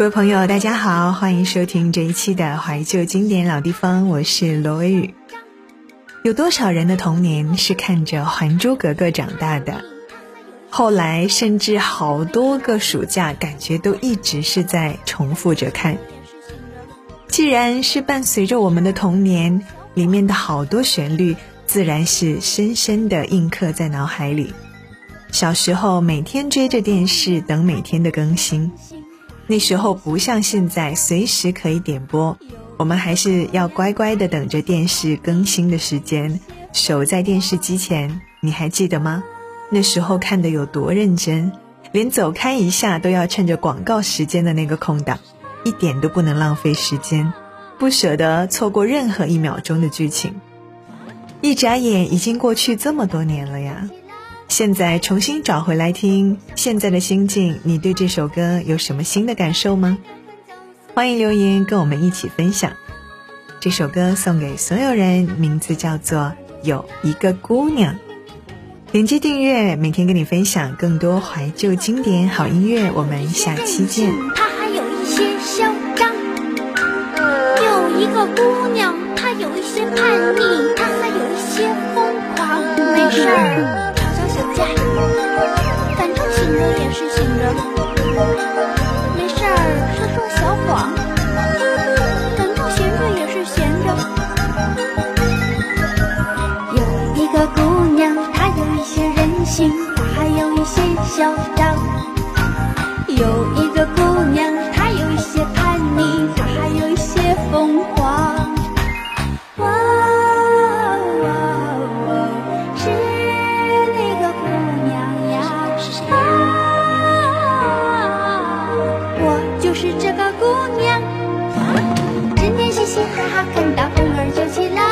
各位朋友大家好，欢迎收听这一期的怀旧经典老地方，我是罗微雨。有多少人的童年是看着还珠格格长大的，后来甚至好多个暑假感觉都一直是在重复着看。既然是伴随着我们的童年，里面的好多旋律自然是深深的印刻在脑海里。小时候每天追着电视等每天的更新，那时候不像现在随时可以点播，我们还是要乖乖的等着电视更新的时间，守在电视机前。你还记得吗？那时候看得有多认真，连走开一下都要趁着广告时间的那个空档，一点都不能浪费时间，不舍得错过任何一秒钟的剧情。一眨眼已经过去这么多年了呀，现在重新找回来听，现在的心境，你对这首歌有什么新的感受吗？欢迎留言跟我们一起分享。这首歌送给所有人，名字叫做《有一个姑娘》。点击订阅，每天跟你分享更多怀旧经典好音乐，我们下期见。她还有一些嚣张，有一个姑娘，她有一些叛逆，她还有一些疯狂。没事儿，吵吵小架，反正醒着也是醒着。没事儿，说说小谎，反正闲着也是闲着。有一个姑娘。有一些任性，她还有一些嚣张。有一个姑娘，她有一些叛逆，她还有一些疯狂。哇哇哇，是那个姑娘呀！啊，我就是这个姑娘。整天嘻嘻哈哈，看到风儿就起浪，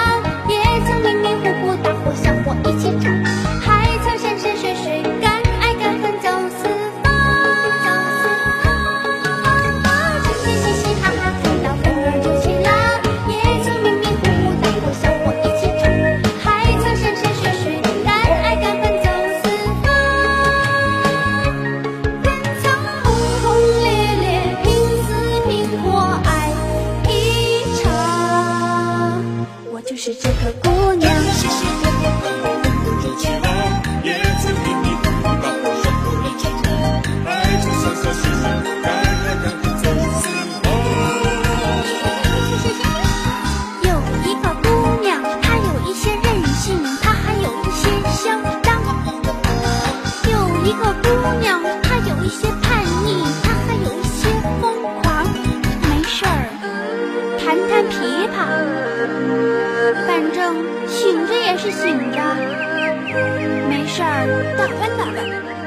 也曾迷迷糊糊，大伙小伙一起唱。是这个姑娘，也曾迷迷糊糊，大伙小伙一起唱，爱情像小星星，敢爱敢恨走四方。有一个姑娘，她有一些任性，她还有一些嚣张。有一个姑娘，她有一些叛逆，她还有一些疯狂。没事儿，弹弹琵琶。反正醒着也是醒着，没事儿，打扮打扮。